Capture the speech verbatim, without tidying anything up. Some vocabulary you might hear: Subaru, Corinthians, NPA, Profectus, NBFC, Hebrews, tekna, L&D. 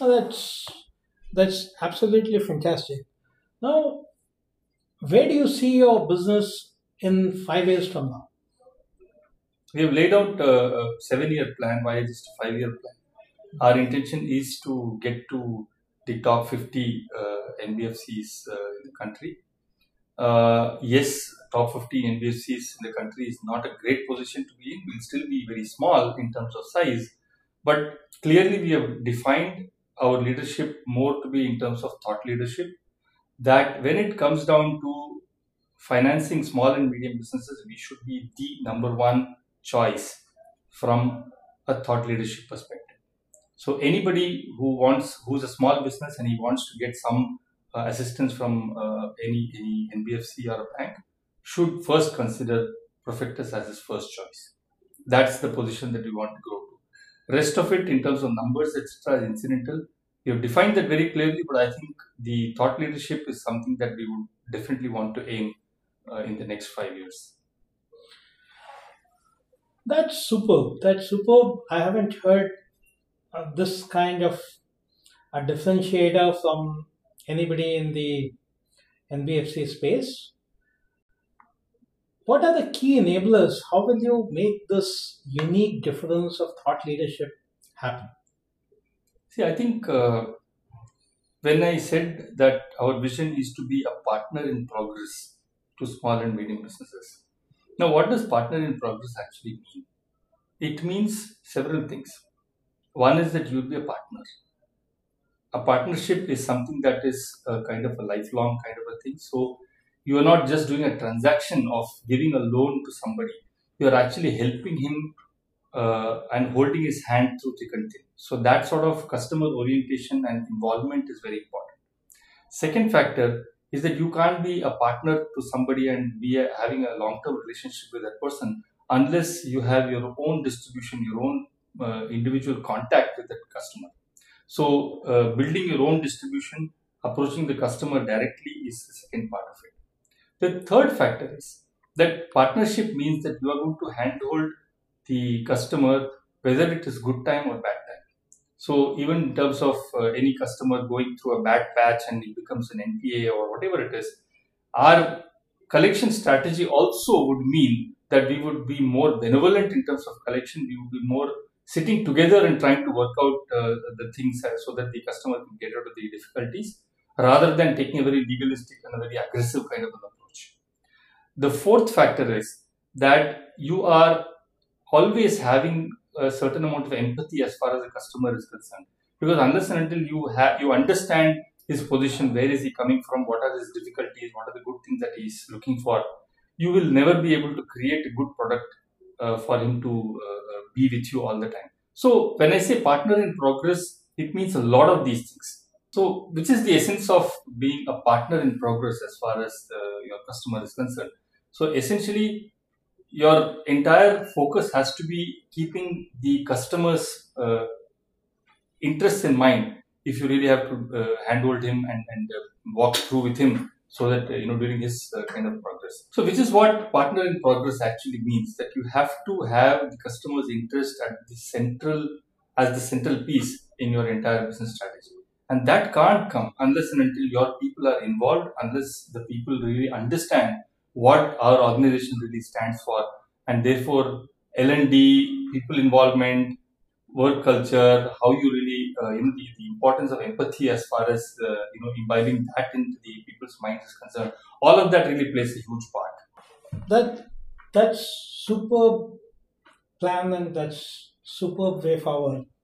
So that's that's absolutely fantastic. Now, where do you see your business in five years from now? We have laid out uh, a seven-year plan. Why just a five-year plan? Our intention is to get to the top fifty uh, N B F Cs uh, in the country. Uh, yes, top fifty N B F Cs in the country is not a great position to be in. We'll still be very small in terms of size, but clearly we have defined our leadership more to be in terms of thought leadership, that when it comes down to financing small and medium businesses, we should be the number one choice from a thought leadership perspective. So anybody who wants, who's a small business and he wants to get some uh, assistance from uh, any, any N B F C or a bank, should first consider Profectus as his first choice. That's the position that we want to grow to. Rest of it in terms of numbers, et cetera, is incidental. We have defined that very clearly, but I think the thought leadership is something that we would definitely want to aim uh, in the next five years. That's superb. That's superb. I haven't heard Uh, this kind of a differentiator from anybody in the N B F C space. What are the key enablers? How will you make this unique difference of thought leadership happen? See, I think uh, when I said that our vision is to be a partner in progress to small and medium businesses. Now, what does partner in progress actually mean? It means several things. One is that you'll be a partner. A partnership is something that is a kind of a lifelong kind of a thing. So you are not just doing a transaction of giving a loan to somebody. You are actually helping him uh, and holding his hand through thick and thin. So that sort of customer orientation and involvement is very important. Second factor is that you can't be a partner to somebody and be a, having a long-term relationship with that person unless you have your own distribution, your own Uh, individual contact with the customer. So uh, building your own distribution, approaching the customer directly is the second part of it. The third factor is that partnership means that you are going to handhold the customer, whether it is good time or bad time. So even in terms of uh, any customer going through a bad patch and it becomes an N P A or whatever it is, our collection strategy also would mean that we would be more benevolent in terms of collection. We would be more sitting together and trying to work out uh, the things so that the customer can get out of the difficulties, rather than taking a very legalistic and a very aggressive kind of an approach. The fourth factor is that you are always having a certain amount of empathy as far as the customer is concerned, because unless and until you have you understand his position, where is he coming from, what are his difficulties, what are the good things that he is looking for, you will never be able to create a good product uh, for him to uh, be with you all the time. So when I say partner in progress, it means a lot of these things. So which is the essence of being a partner in progress as far as uh, your customer is concerned. So essentially, your entire focus has to be keeping the customer's uh, interests in mind if you really have to uh, handhold him and, and uh, walk through with him, so that, you know, during his uh, kind of progress. So which is what partner in progress actually means, that you have to have the customer's interest at the central, as the central piece in your entire business strategy. And that can't come unless and until your people are involved, unless the people really understand what our organization really stands for. And therefore, L and D, people involvement, work culture, how you really, uh, you know, the, the importance of empathy as far as, uh, you know, imbibing that into the people's minds is concerned, all of that really plays a huge part. That, that's superb plan and that's superb way forward.